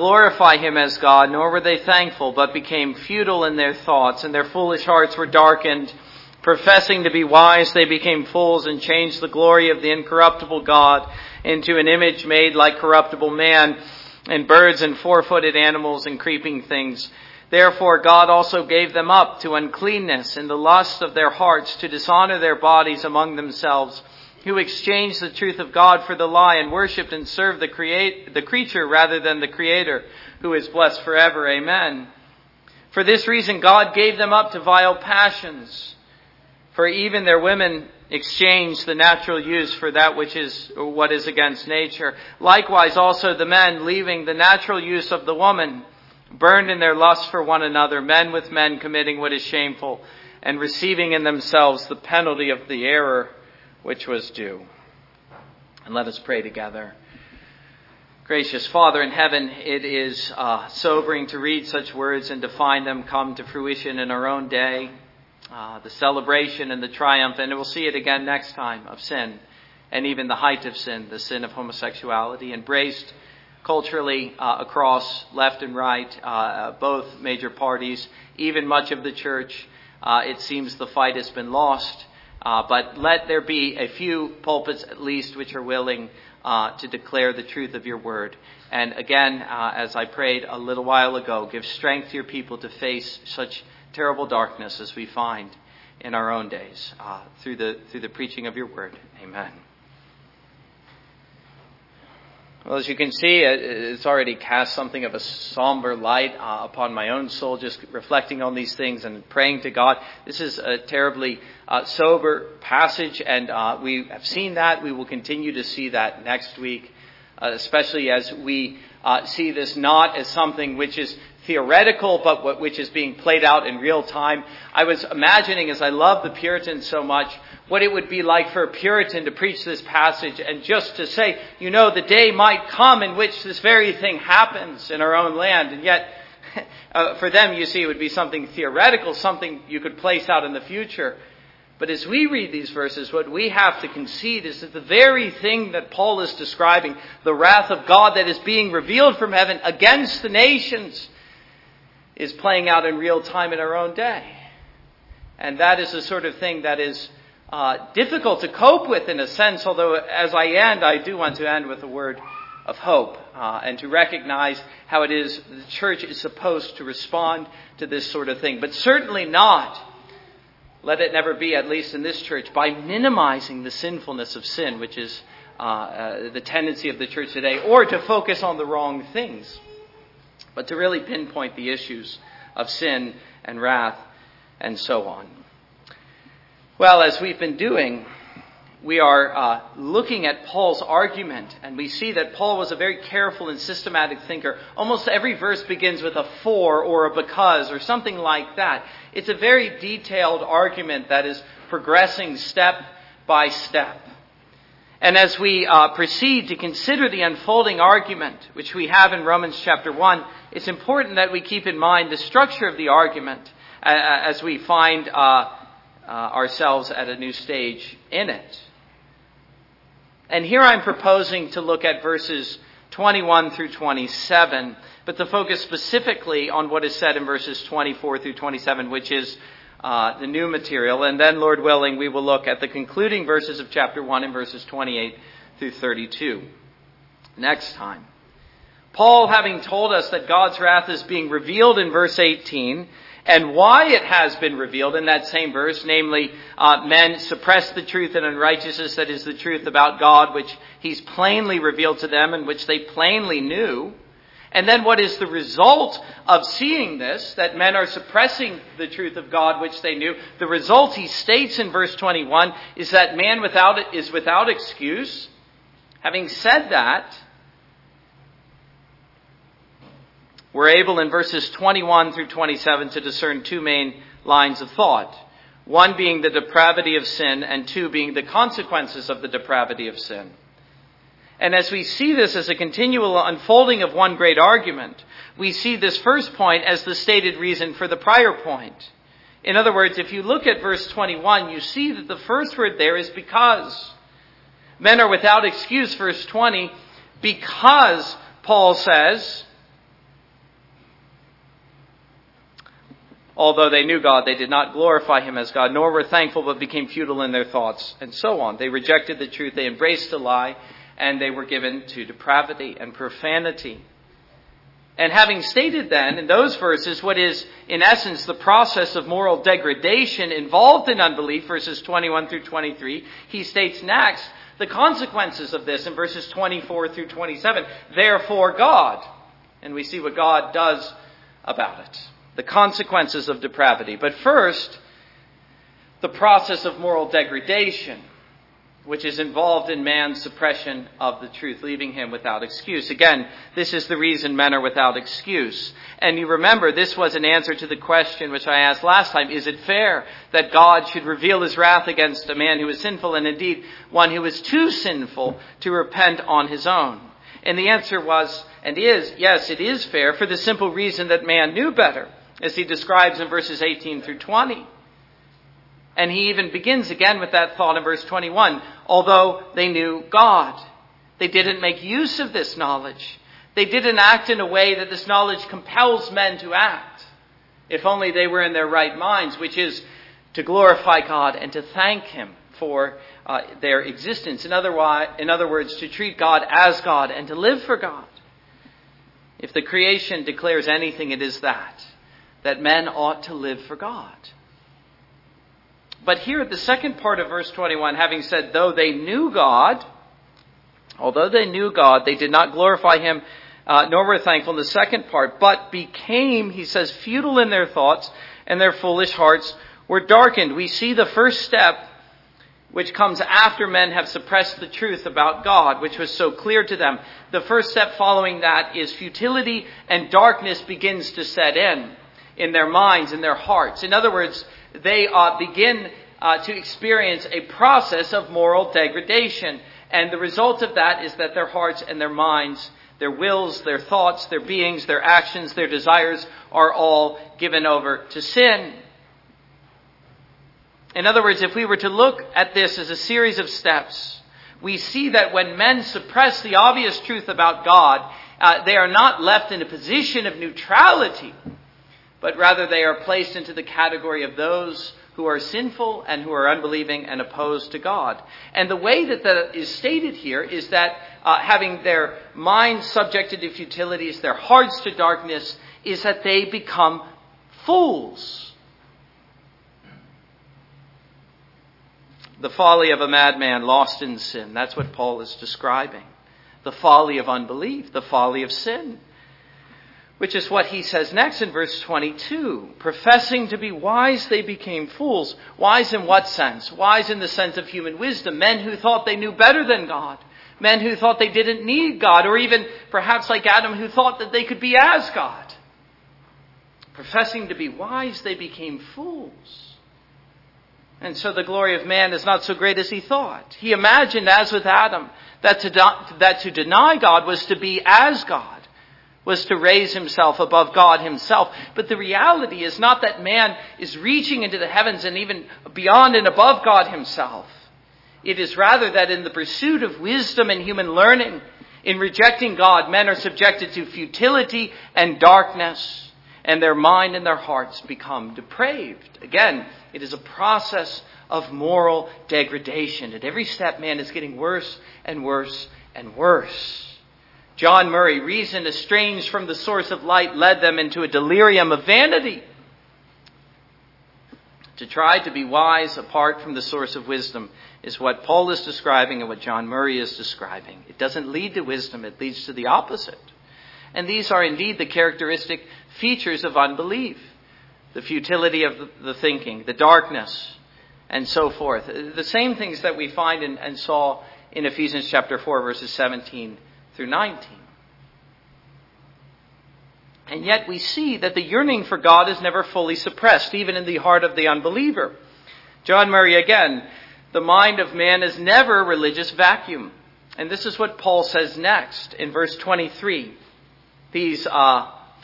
glorify Him as God, nor were they thankful, but became futile in their thoughts, and their foolish hearts were darkened. Professing to be wise, they became fools and changed the glory of the incorruptible God into an image made like corruptible man, and birds and four-footed animals and creeping things. Therefore God also gave them up to uncleanness and the lust of their hearts to dishonor their bodies among themselves, who exchanged the truth of God for the lie and worshipped and served the creature rather than the Creator, who is blessed forever. Amen. For this reason God gave them up to vile passions. For even their women exchanged the natural use for that which is or what is against nature. Likewise also the men, leaving the natural use of the woman, burned in their lust for one another, men with men committing what is shameful, and receiving in themselves the penalty of the error which was due. And let us pray together. Gracious Father in heaven, it is sobering to read such words and to find them come to fruition in our own day. The celebration and the triumph, and we'll see it again next time, of sin, and even the height of sin, the sin of homosexuality, embraced culturally across left and right, both major parties, even much of the church. It seems the fight has been lost, but let there be a few pulpits at least which are willing to declare the truth of your word. And again, as I prayed a little while ago, give strength to your people to face such terrible darkness as we find in our own days through the preaching of your word. Amen. Well, as you can see, it's already cast something of a somber light upon my own soul, just reflecting on these things and praying to God. This is a terribly sober passage, and we have seen that. We will continue to see that next week, especially as we see this not as something which is theoretical, but which is being played out in real time. I was imagining, as I love the Puritans so much, what it would be like for a Puritan to preach this passage and just to say, you know, the day might come in which this very thing happens in our own land. And yet, for them, you see, it would be something theoretical, something you could place out in the future. But as we read these verses, what we have to concede is that the very thing that Paul is describing, the wrath of God that is being revealed from heaven against the nations, is playing out in real time in our own day. And that is the sort of thing that is difficult to cope with in a sense, although as I end, I do want to end with a word of hope and to recognize how it is the church is supposed to respond to this sort of thing. But certainly not, let it never be, at least in this church, by minimizing the sinfulness of sin, which is the tendency of the church today, or to focus on the wrong things, but to really pinpoint the issues of sin and wrath and so on. Well, as we've been doing, we are looking at Paul's argument, and we see that Paul was a very careful and systematic thinker. Almost every verse begins with a for or a because or something like that. It's a very detailed argument that is progressing step by step. And as we proceed to consider the unfolding argument, which we have in Romans chapter 1, it's important that we keep in mind the structure of the argument as we find ourselves at a new stage in it. And here I'm proposing to look at verses 21 through 27, but to focus specifically on what is said in verses 24 through 27, which is the new material, and then, Lord willing, we will look at the concluding verses of chapter 1 and verses 28 through 32 next time. Paul, having told us that God's wrath is being revealed in verse 18, and why it has been revealed in that same verse, namely, men suppress the truth in unrighteousness, that is the truth about God, which he's plainly revealed to them and which they plainly knew. And then what is the result of seeing this, that men are suppressing the truth of God, which they knew? The result, he states in verse 21, is that man is without excuse. Having said that, we're able in verses 21 through 27 to discern two main lines of thought. One being the depravity of sin, and two being the consequences of the depravity of sin. And as we see this as a continual unfolding of one great argument, we see this first point as the stated reason for the prior point. In other words, if you look at verse 21, you see that the first word there is because. Men are without excuse, verse 20, because Paul says Although they knew God, they did not glorify him as God, nor were thankful, but became futile in their thoughts, and so on. They rejected the truth, they embraced a lie, and they were given to depravity and profanity. And having stated then, in those verses, what is, in essence, the process of moral degradation involved in unbelief, verses 21 through 23, he states next the consequences of this in verses 24 through 27. Therefore, God. And we see what God does about it. The consequences of depravity. But first, the process of moral degradation, which is involved in man's suppression of the truth, leaving him without excuse. Again, this is the reason men are without excuse. And you remember, this was an answer to the question which I asked last time. Is it fair that God should reveal his wrath against a man who is sinful, and indeed one who is too sinful to repent on his own? And the answer was, and is, yes, it is fair, for the simple reason that man knew better, as he describes in verses 18 through 20. And he even begins again with that thought in verse 21. Although they knew God, they didn't make use of this knowledge. They didn't act in a way that this knowledge compels men to act. If only they were in their right minds, which is to glorify God and to thank him for their existence. In other words, to treat God as God and to live for God. If the creation declares anything, it is that men ought to live for God. But here at the second part of verse 21, having said, although they knew God, they did not glorify him, nor were thankful in the second part, but became, he says, futile in their thoughts, and their foolish hearts were darkened. We see the first step, which comes after men have suppressed the truth about God, which was so clear to them. The first step following that is futility, and darkness begins to set in their minds, in their hearts. In other words, they begin to experience a process of moral degradation. And the result of that is that their hearts and their minds, their wills, their thoughts, their beings, their actions, their desires are all given over to sin. In other words, if we were to look at this as a series of steps, we see that when men suppress the obvious truth about God, they are not left in a position of neutrality, but rather they are placed into the category of those who are sinful and who are unbelieving and opposed to God. And the way that that is stated here is that having their minds subjected to futilities, their hearts to darkness, is that they become fools. The folly of a madman lost in sin. That's what Paul is describing. The folly of unbelief, the folly of sin. Which is what he says next in verse 22. Professing to be wise, they became fools. Wise in what sense? Wise in the sense of human wisdom. Men who thought they knew better than God. Men who thought they didn't need God. Or even perhaps like Adam, who thought that they could be as God. Professing to be wise, they became fools. And so the glory of man is not so great as he thought. He imagined, as with Adam, that to deny God was to be as God, was to raise himself above God himself. But the reality is not that man is reaching into the heavens and even beyond and above God himself. It is rather that in the pursuit of wisdom and human learning, in rejecting God, men are subjected to futility and darkness, and their mind and their hearts become depraved. Again, it is a process of moral degradation. At every step, man is getting worse and worse and worse. John Murray, reason estranged from the source of light led them into a delirium of vanity. To try to be wise apart from the source of wisdom is what Paul is describing and what John Murray is describing. It doesn't lead to wisdom, it leads to the opposite. And these are indeed the characteristic features of unbelief. The futility of the thinking, the darkness, and so forth. The same things that we find and saw in Ephesians chapter 4, verses 17 through 19. And yet we see that the yearning for God is never fully suppressed, even in the heart of the unbeliever. John Murray again, the mind of man is never a religious vacuum. And this is what Paul says next in verse 23. These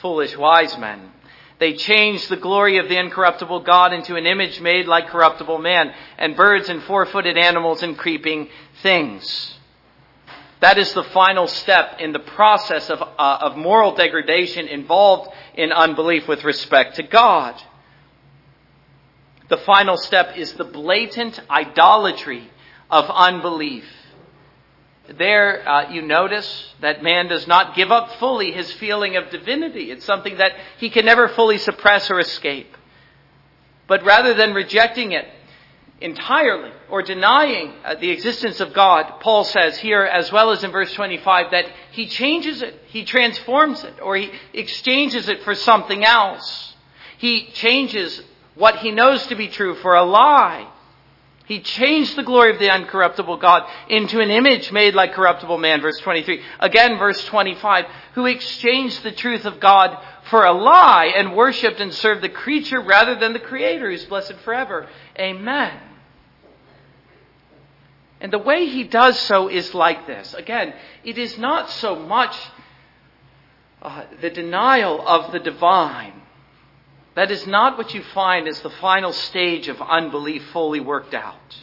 foolish wise men, they changed the glory of the incorruptible God into an image made like corruptible man, and birds and four-footed animals and creeping things. That is the final step in the process of moral degradation involved in unbelief with respect to God. The final step is the blatant idolatry of unbelief. There, you notice that man does not give up fully his feeling of divinity. It's something that he can never fully suppress or escape. But rather than rejecting it entirely or denying the existence of God, Paul says here, as well as in verse 25, that he changes it, he transforms it, or he exchanges it for something else. He changes what he knows to be true for a lie. He changed the glory of the uncorruptible God into an image made like corruptible man, verse 23. Again, verse 25, who exchanged the truth of God for a lie and worshipped and served the creature rather than the Creator, who's blessed forever. Amen. And the way he does so is like this. Again, it is not so much the denial of the divine. That is not what you find as the final stage of unbelief fully worked out.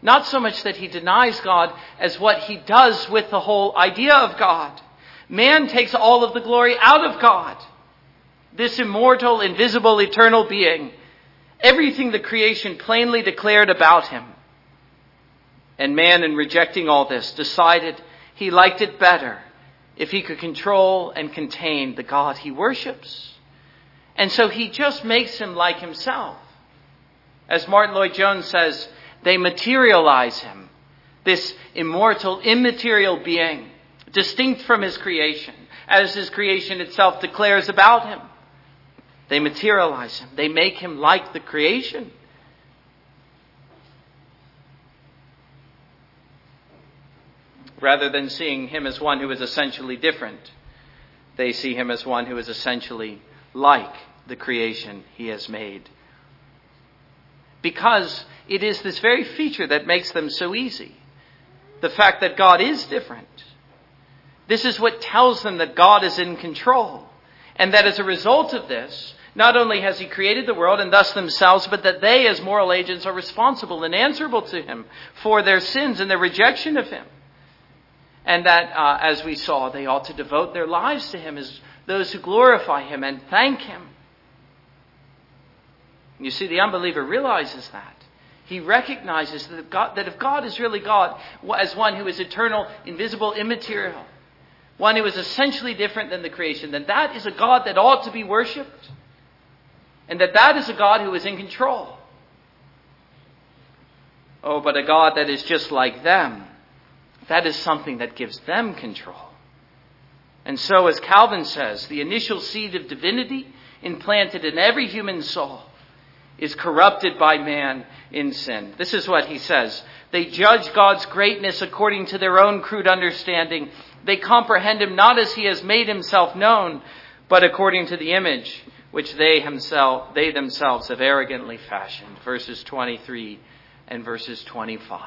Not so much that he denies God as what he does with the whole idea of God. Man takes all of the glory out of God. This immortal, invisible, eternal being. Everything the creation plainly declared about him. And man, in rejecting all this, decided he liked it better if he could control and contain the God he worships. And so he just makes him like himself. As Martin Lloyd-Jones says, they materialize him, this immortal, immaterial being, distinct from his creation, as his creation itself declares about him. They materialize him. They make him like the creation. Rather than seeing him as one who is essentially different, they see him as one who is essentially like the creation he has made. Because it is this very feature that makes them so easy. The fact that God is different. This is what tells them that God is in control. And that as a result of this, not only has he created the world and thus themselves, but that they as moral agents are responsible and answerable to him for their sins and their rejection of him. And that, as we saw, they ought to devote their lives to him as those who glorify him and thank him. You see, the unbeliever realizes that. He recognizes that if God is really God, as one who is eternal, invisible, immaterial, one who is essentially different than the creation, then that is a God that ought to be worshipped. And that is a God who is in control. Oh, but a God that is just like them, that is something that gives them control. And so, as Calvin says, the initial seed of divinity implanted in every human soul is corrupted by man in sin. This is what he says. They judge God's greatness according to their own crude understanding. They comprehend him not as he has made himself known, but according to the image which they themselves have arrogantly fashioned. Verses 23 and verses 25.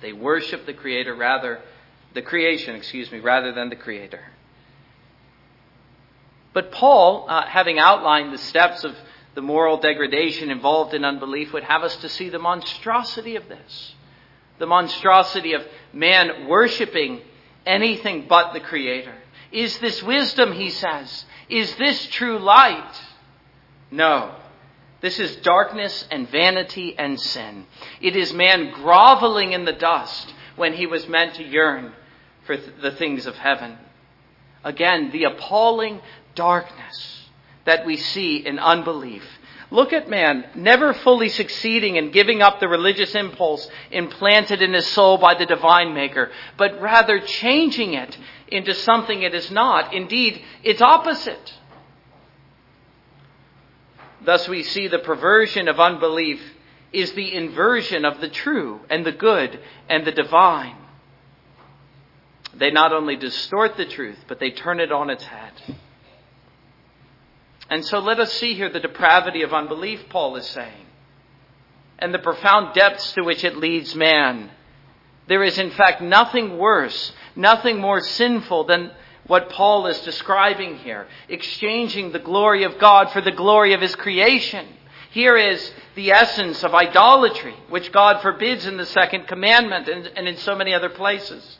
They worship the Creator rather than the Creator. But Paul, having outlined the steps of the moral degradation involved in unbelief, would have us to see the monstrosity of this. The monstrosity of man worshiping anything but the Creator. Is this wisdom, he says? Is this true light? No. This is darkness and vanity and sin. It is man groveling in the dust when he was meant to yearn for the things of heaven. Again, the appalling darkness that we see in unbelief. Look at man, never fully succeeding in giving up the religious impulse implanted in his soul by the divine maker, but rather changing it into something it is not. Indeed, its opposite. Thus we see the perversion of unbelief is the inversion of the true and the good and the divine. They not only distort the truth, but they turn it on its head. And so let us see here the depravity of unbelief, Paul is saying, and the profound depths to which it leads man. There is, in fact, nothing worse, nothing more sinful than what Paul is describing here, exchanging the glory of God for the glory of his creation. Here is the essence of idolatry, which God forbids in the second commandment and in so many other places,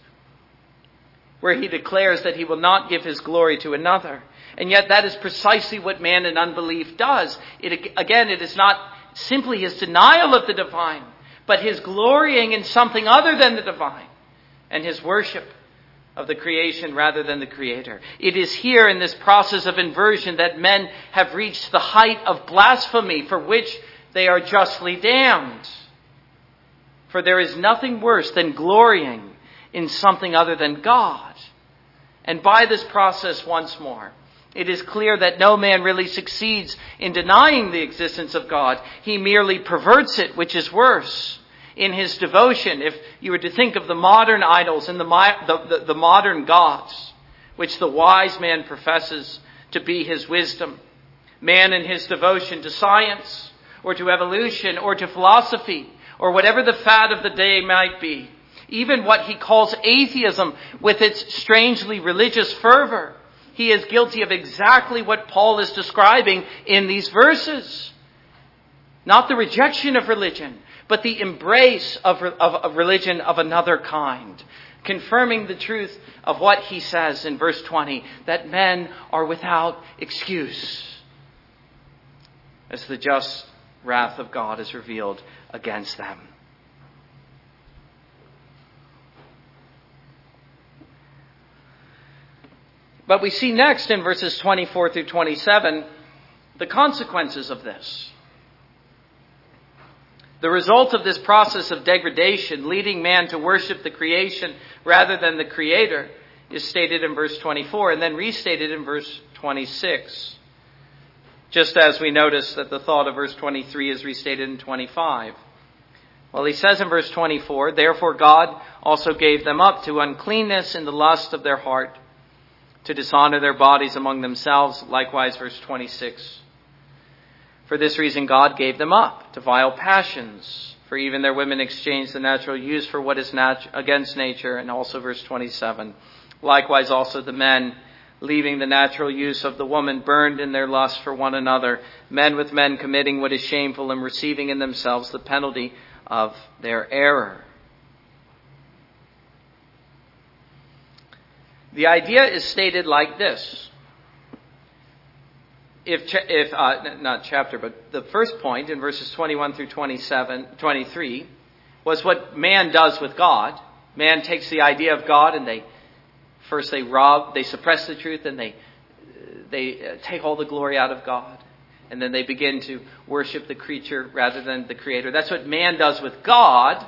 where he declares that he will not give his glory to another. And yet that is precisely what man in unbelief does. It is not simply his denial of the divine, but his glorying in something other than the divine, and his worship of the creation rather than the creator. It is here in this process of inversion that men have reached the height of blasphemy for which they are justly damned. For there is nothing worse than glorying in something other than God. And by this process once more, it is clear that no man really succeeds in denying the existence of God. He merely perverts it, which is worse. In his devotion, if you were to think of the modern idols and the modern gods, which the wise man professes to be his wisdom, man in his devotion to science or to evolution or to philosophy or whatever the fad of the day might be, even what he calls atheism with its strangely religious fervor, he is guilty of exactly what Paul is describing in these verses. Not the rejection of religion, but the embrace of religion of another kind, confirming the truth of what he says in verse 20, that men are without excuse, as the just wrath of God is revealed against them. But we see next in verses 24 through 27, the consequences of this. The result of this process of degradation, leading man to worship the creation rather than the creator, is stated in verse 24 and then restated in verse 26. Just as we notice that the thought of verse 23 is restated in 25. Well, he says in verse 24, "Therefore God also gave them up to uncleanness in the lust of their heart, to dishonor their bodies among themselves." Likewise, verse 26. "For this reason, God gave them up to vile passions, for even their women exchanged the natural use for what is against nature." And also verse 27. "Likewise, also the men, leaving the natural use of the woman, burned in their lust for one another, men with men committing what is shameful and receiving in themselves the penalty of their error." The idea is stated like this. The first point in verses 21 through 23 was what man does with God. Man takes the idea of God and they suppress the truth and they take all the glory out of God. And then they begin to worship the creature rather than the creator. That's what man does with God.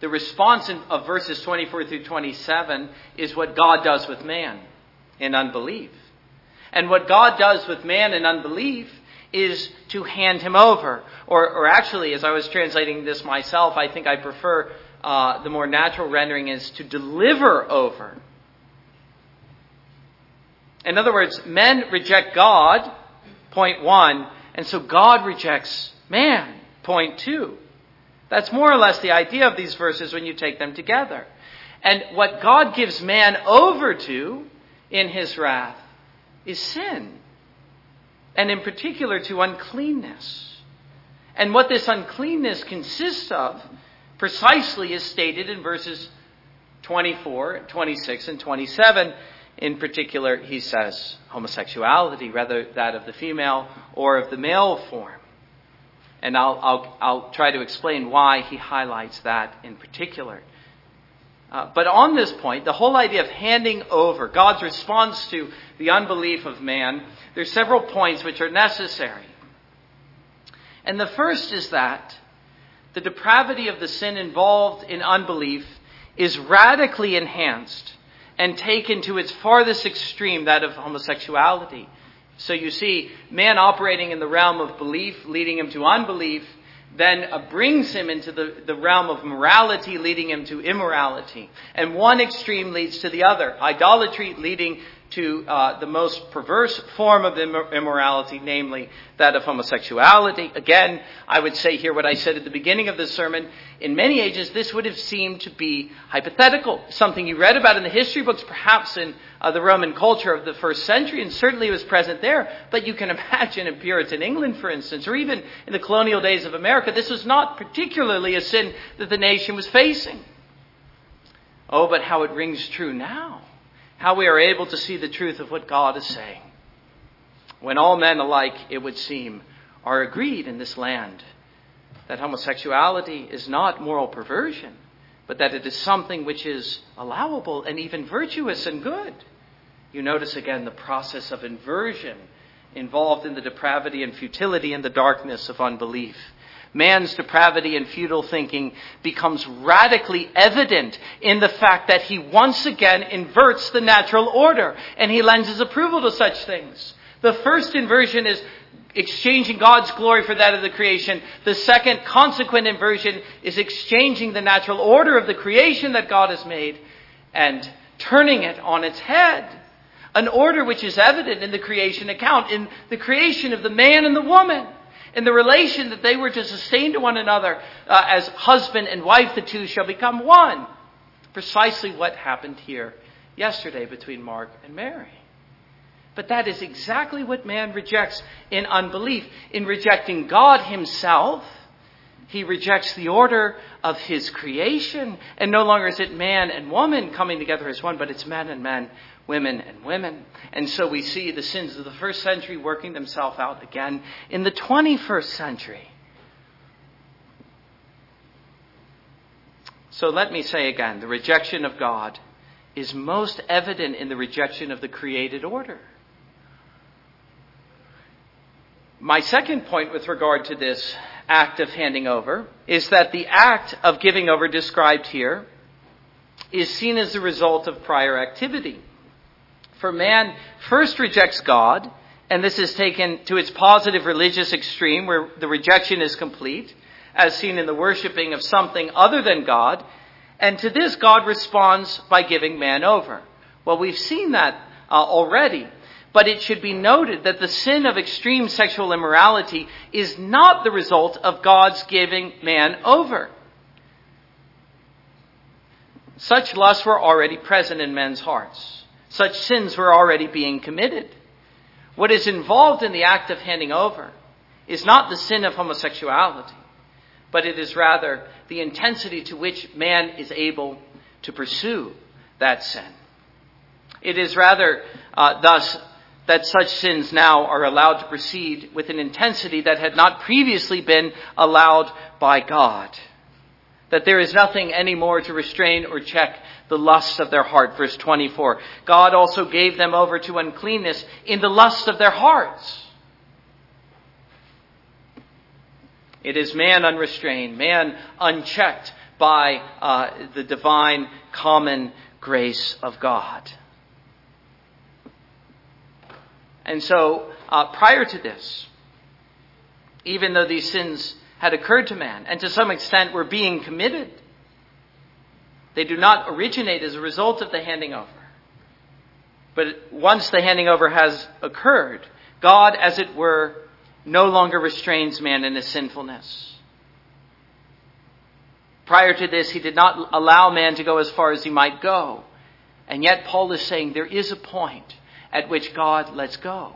The response of verses 24 through 27 is what God does with man in unbelief. And what God does with man in unbelief is to hand him over. Or actually, as I was translating this myself, I think I prefer the more natural rendering is to deliver over. In other words, men reject God, point one, and so God rejects man, point two. That's more or less the idea of these verses when you take them together. And what God gives man over to in his wrath is sin, and in particular to uncleanness. And what this uncleanness consists of precisely is stated in verses 24, 26, and 27. In particular, he says homosexuality, rather that of the female or of the male form. And I'll try to explain why he highlights that in particular. But on this point, the whole idea of handing over, God's response to the unbelief of man, there's several points which are necessary. And the first is that the depravity of the sin involved in unbelief is radically enhanced and taken to its farthest extreme, that of homosexuality. So you see, man operating in the realm of belief, leading him to unbelief, then brings him into the realm of morality, leading him to immorality. And one extreme leads to the other. Idolatry leading to the most perverse form of immorality, namely that of homosexuality. Again, I would say here what I said at the beginning of this sermon. In many ages, this would have seemed to be hypothetical, something you read about in the history books, perhaps in the Roman culture of the first century, and certainly it was present there. But you can imagine in Puritan England, for instance, or even in the colonial days of America, this was not particularly a sin that the nation was facing. Oh, but how it rings true now. How we are able to see the truth of what God is saying, when all men alike, it would seem, are agreed in this land that homosexuality is not moral perversion, but that it is something which is allowable and even virtuous and good. You notice again the process of inversion involved in the depravity and futility and the darkness of unbelief. Man's depravity and futile thinking becomes radically evident in the fact that he once again inverts the natural order, and he lends his approval to such things. The first inversion is exchanging God's glory for that of the creation. The second consequent inversion is exchanging the natural order of the creation that God has made and turning it on its head. An order which is evident in the creation account, in the creation of the man and the woman, in the relation that they were to sustain to one another as husband and wife, the two shall become one. Precisely what happened here yesterday between Mark and Mary. But that is exactly what man rejects in unbelief. In rejecting God himself, he rejects the order of his creation. And no longer is it man and woman coming together as one, but it's man and man, women and women. And so we see the sins of the first century working themselves out again in the 21st century. So let me say again, the rejection of God is most evident in the rejection of the created order. My second point with regard to this act of handing over is that the act of giving over described here is seen as the result of prior activity. For man first rejects God, and this is taken to its positive religious extreme where the rejection is complete, as seen in the worshiping of something other than God, and to this God responds by giving man over. Well, we've seen that already. But it should be noted that the sin of extreme sexual immorality is not the result of God's giving man over. Such lusts were already present in men's hearts. Such sins were already being committed. What is involved in the act of handing over is not the sin of homosexuality, but it is rather the intensity to which man is able to pursue that sin. It is rather thus that such sins now are allowed to proceed with an intensity that had not previously been allowed by God. That there is nothing anymore to restrain or check the lusts of their heart. Verse 24, God also gave them over to uncleanness in the lusts of their hearts. It is man unrestrained, man unchecked by the divine common grace of God. And so, prior to this, even though these sins had occurred to man, and to some extent were being committed, they do not originate as a result of the handing over. But once the handing over has occurred, God, as it were, no longer restrains man in his sinfulness. Prior to this, he did not allow man to go as far as he might go. And yet Paul is saying there is a point at which God lets go.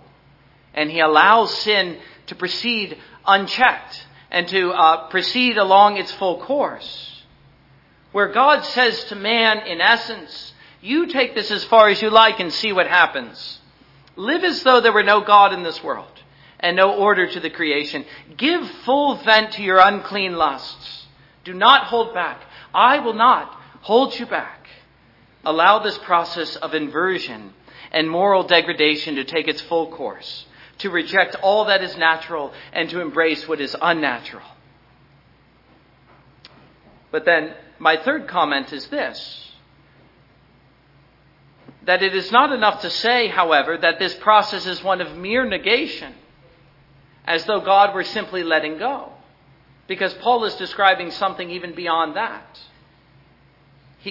And he allows sin to proceed unchecked and to proceed along its full course. Where God says to man, in essence, you take this as far as you like and see what happens. Live as though there were no God in this world and no order to the creation. Give full vent to your unclean lusts. Do not hold back. I will not hold you back. Allow this process of inversion and moral degradation to take its full course, to reject all that is natural and to embrace what is unnatural. But then my third comment is this, that it is not enough to say, however, that this process is one of mere negation, as though God were simply letting go, because Paul is describing something even beyond that.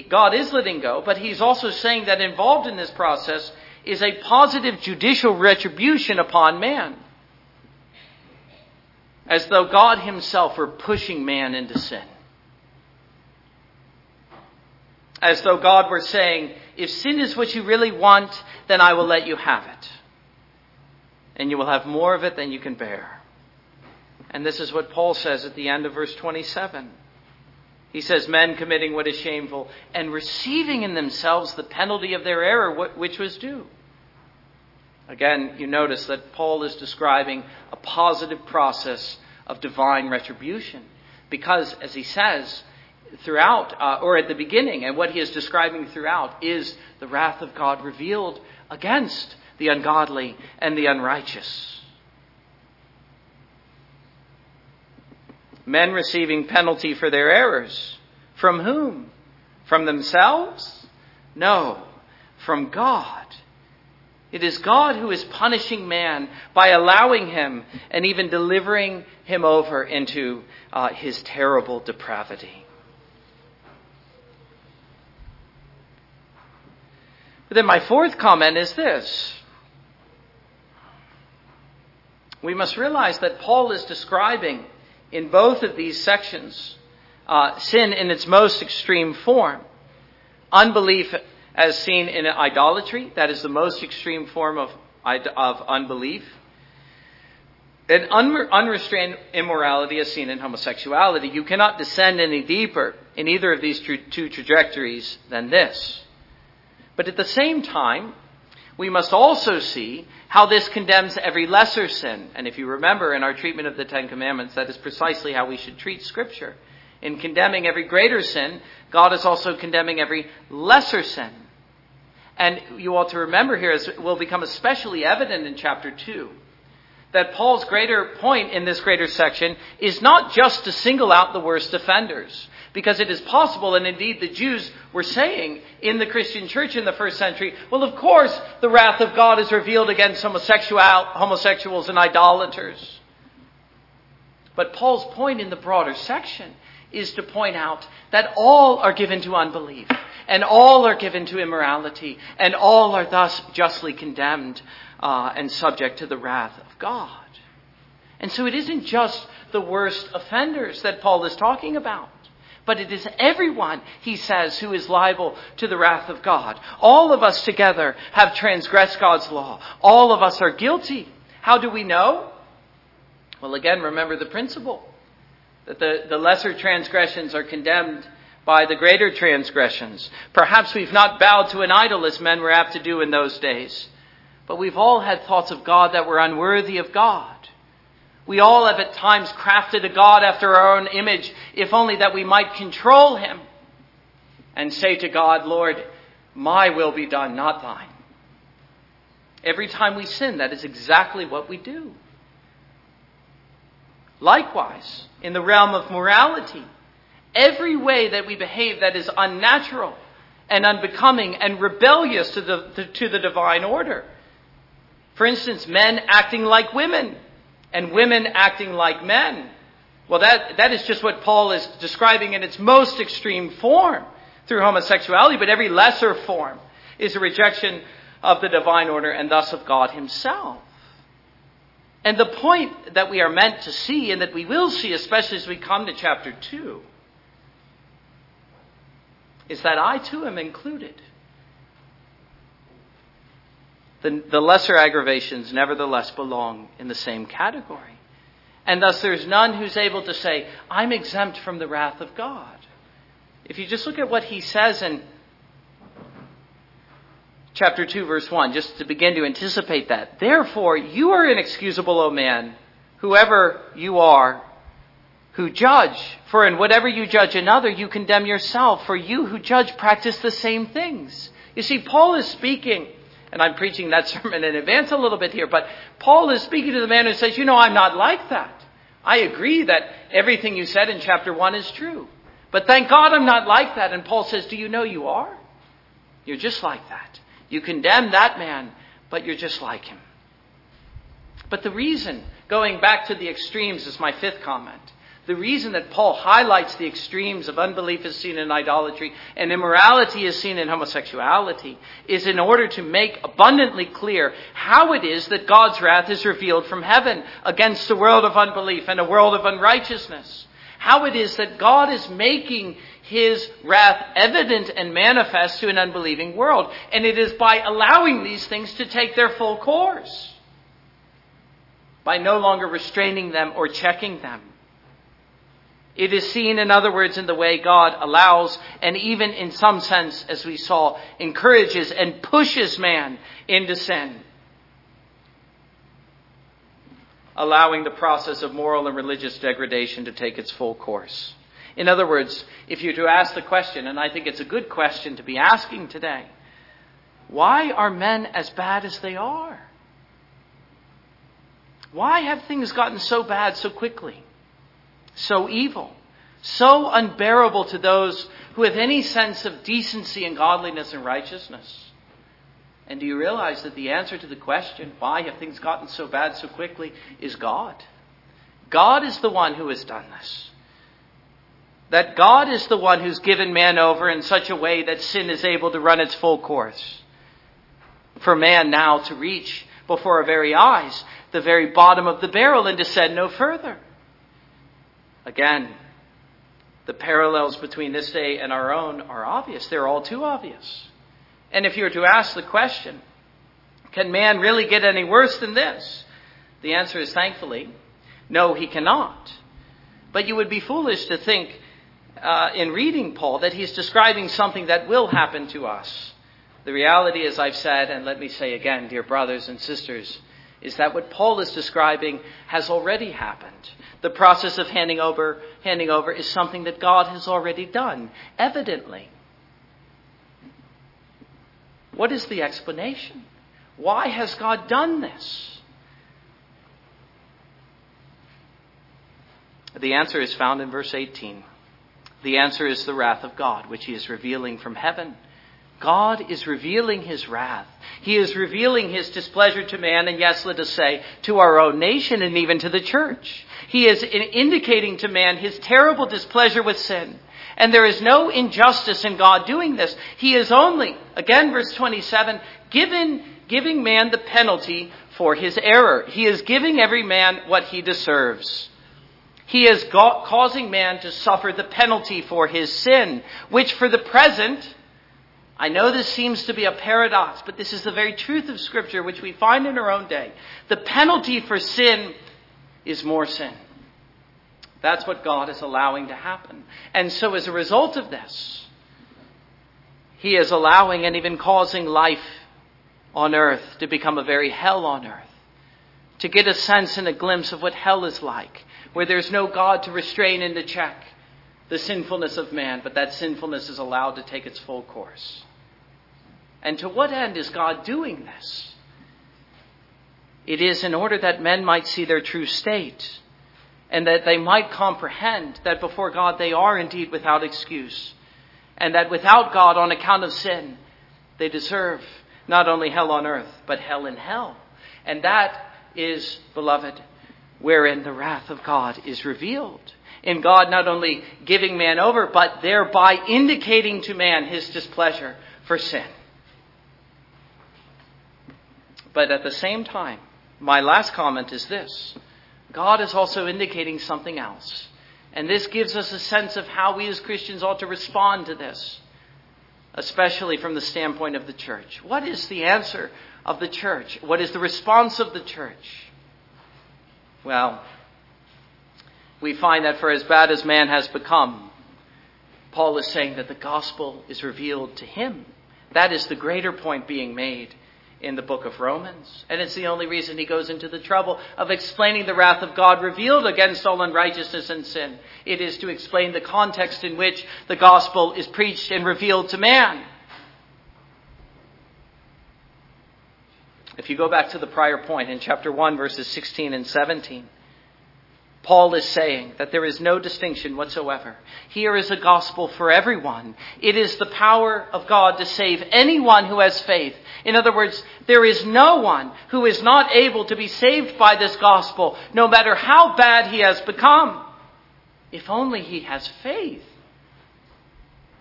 God is letting go, but he's also saying that involved in this process is a positive judicial retribution upon man. As though God himself were pushing man into sin. As though God were saying, if sin is what you really want, then I will let you have it. And you will have more of it than you can bear. And this is what Paul says at the end of verse 27. He says, men committing what is shameful and receiving in themselves the penalty of their error, which was due. Again, you notice that Paul is describing a positive process of divine retribution. Because, as he says throughout, or at the beginning, and what he is describing throughout, is the wrath of God revealed against the ungodly and the unrighteous. Men receiving penalty for their errors. From whom? From themselves? No, from God. It is God who is punishing man by allowing him and even delivering him over into his terrible depravity. But then my fourth comment is this. We must realize that Paul is describing in both of these sections sin in its most extreme form. Unbelief as seen in idolatry, that is the most extreme form of unbelief. And unrestrained immorality as seen in homosexuality. You cannot descend any deeper in either of these two trajectories than this. But at the same time, we must also see how this condemns every lesser sin. And if you remember in our treatment of the Ten Commandments, that is precisely how we should treat Scripture. In condemning every greater sin, God is also condemning every lesser sin. And you ought to remember here, as will become especially evident in chapter 2, that Paul's greater point in this greater section is not just to single out the worst offenders. Because it is possible, and indeed the Jews were saying in the Christian church in the first century, well, of course, the wrath of God is revealed against homosexuals and idolaters. But Paul's point in the broader section is to point out that all are given to unbelief, and all are given to immorality, and all are thus justly condemned and subject to the wrath of God. And so it isn't just the worst offenders that Paul is talking about. But it is everyone, he says, who is liable to the wrath of God. All of us together have transgressed God's law. All of us are guilty. How do we know? Well, again, remember the principle that the lesser transgressions are condemned by the greater transgressions. Perhaps we've not bowed to an idol as men were apt to do in those days. But we've all had thoughts of God that were unworthy of God. We all have at times crafted a God after our own image, if only that we might control him and say to God, Lord, my will be done, not thine. Every time we sin, that is exactly what we do. Likewise, in the realm of morality, every way that we behave that is unnatural and unbecoming and rebellious to the divine order. For instance, men acting like women. And women acting like men. Well, that is just what Paul is describing in its most extreme form through homosexuality, but every lesser form is a rejection of the divine order and thus of God himself. And the point that we are meant to see, and that we will see, especially as we come to chapter 2, is that I too am included. The lesser aggravations nevertheless belong in the same category. And thus there's none who's able to say, I'm exempt from the wrath of God. If you just look at what he says in chapter 2, verse 1, just to begin to anticipate that. Therefore, you are inexcusable, O man, whoever you are, who judge. For in whatever you judge another, you condemn yourself. For you who judge practice the same things. You see, Paul is speaking... And I'm preaching that sermon in advance a little bit here. But Paul is speaking to the man who says, I'm not like that. I agree that everything you said in chapter 1 is true. But thank God I'm not like that. And Paul says, do you know you are? You're just like that. You condemn that man, but you're just like him. But the reason, going back to the extremes is my fifth comment. The reason that Paul highlights the extremes of unbelief as seen in idolatry and immorality as seen in homosexuality is in order to make abundantly clear how it is that God's wrath is revealed from heaven against the world of unbelief and a world of unrighteousness. How it is that God is making his wrath evident and manifest to an unbelieving world. And it is by allowing these things to take their full course. By no longer restraining them or checking them. It is seen, in other words, in the way God allows and even in some sense, as we saw, encourages and pushes man into sin. allowing the process of moral and religious degradation to take its full course. In other words, if you were to ask the question, and I think it's a good question to be asking today, why are men as bad as they are? Why have things gotten so bad so quickly, so evil, so unbearable to those who have any sense of decency and godliness and righteousness? And do you realize that the answer to the question, why have things gotten so bad so quickly, is God. God is the one who has done this. That God is the one who's given man over in such a way that sin is able to run its full course. For man now to reach before our very eyes the very bottom of the barrel and descend no further. Again, the parallels between this day and our own are obvious. They're all too obvious. And if you were to ask the question, can man really get any worse than this? The answer is, thankfully, no, he cannot. But you would be foolish to think in reading Paul that he's describing something that will happen to us. The reality, as I've said, and let me say again, dear brothers and sisters, is that what Paul is describing has already happened. The process of handing over is something that God has already done, evidently. What is the explanation? Why has God done this? The answer is found in verse 18. The answer is the wrath of God, which he is revealing from heaven. God is revealing his wrath. He is revealing his displeasure to man, and yes, let us say, to our own nation and even to the church. He is indicating to man his terrible displeasure with sin. And there is no injustice in God doing this. He is only, again, verse 27, giving man the penalty for his error. He is giving every man what he deserves. He is causing man to suffer the penalty for his sin, which for the present, I know this seems to be a paradox, but this is the very truth of Scripture, which we find in our own day. The penalty for sin is more sin. That's what God is allowing to happen. And so as a result of this, he is allowing and even causing life on earth to become a very hell on earth. To get a sense and a glimpse of what hell is like, where there's no God to restrain and to check the sinfulness of man, but that sinfulness is allowed to take its full course. And to what end is God doing this? It is in order that men might see their true state, and that they might comprehend that before God they are indeed without excuse. And that without God, on account of sin, they deserve not only hell on earth, but hell in hell. And that is, beloved, wherein the wrath of God is revealed. In God not only giving man over, but thereby indicating to man his displeasure for sin. But at the same time, my last comment is this. God is also indicating something else. And this gives us a sense of how we as Christians ought to respond to this, especially from the standpoint of the church. What is the answer of the church? What is the response of the church? Well, we find that for as bad as man has become, Paul is saying that the gospel is revealed to him. That is the greater point being made in the book of Romans. And it's the only reason he goes into the trouble of explaining the wrath of God revealed against all unrighteousness and sin. It is to explain the context in which the gospel is preached and revealed to man. If you go back to the prior point in chapter 1, verses 16 and 17, Paul is saying that there is no distinction whatsoever. Here is a gospel for everyone. It is the power of God to save anyone who has faith. In other words, there is no one who is not able to be saved by this gospel, no matter how bad he has become, if only he has faith.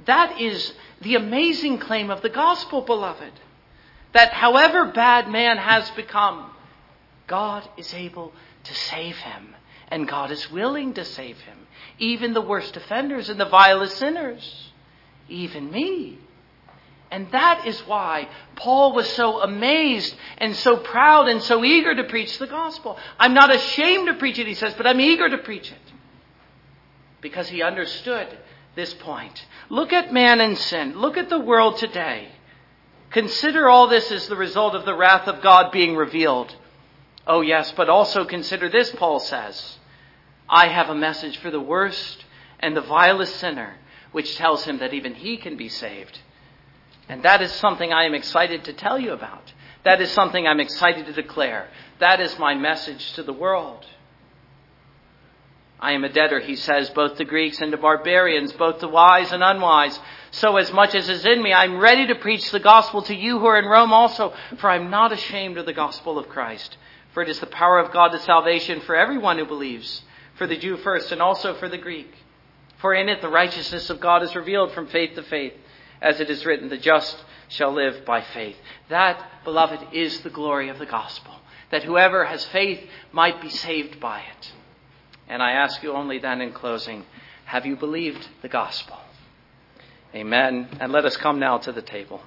That is the amazing claim of the gospel, beloved, that however bad man has become, God is able to save him. And God is willing to save him, even the worst offenders and the vilest sinners, even me. And that is why Paul was so amazed and so proud and so eager to preach the gospel. I'm not ashamed to preach it, he says, but I'm eager to preach it. Because he understood this point. Look at man and sin. Look at the world today. Consider all this as the result of the wrath of God being revealed Oh yes, but also consider this, Paul says. I have a message for the worst and the vilest sinner, which tells him that even he can be saved. And that is something I am excited to tell you about. That is something I'm excited to declare. That is my message to the world. I am a debtor, he says, both to Greeks and to barbarians, both to wise and unwise. So as much as is in me, I'm ready to preach the gospel to you who are in Rome also, for I'm not ashamed of the gospel of Christ. For it is the power of God to salvation for everyone who believes, for the Jew first and also for the Greek. For in it the righteousness of God is revealed from faith to faith, as it is written, the just shall live by faith. That, beloved, is the glory of the gospel, that whoever has faith might be saved by it. And I ask you only then in closing, have you believed the gospel? Amen. And let us come now to the table.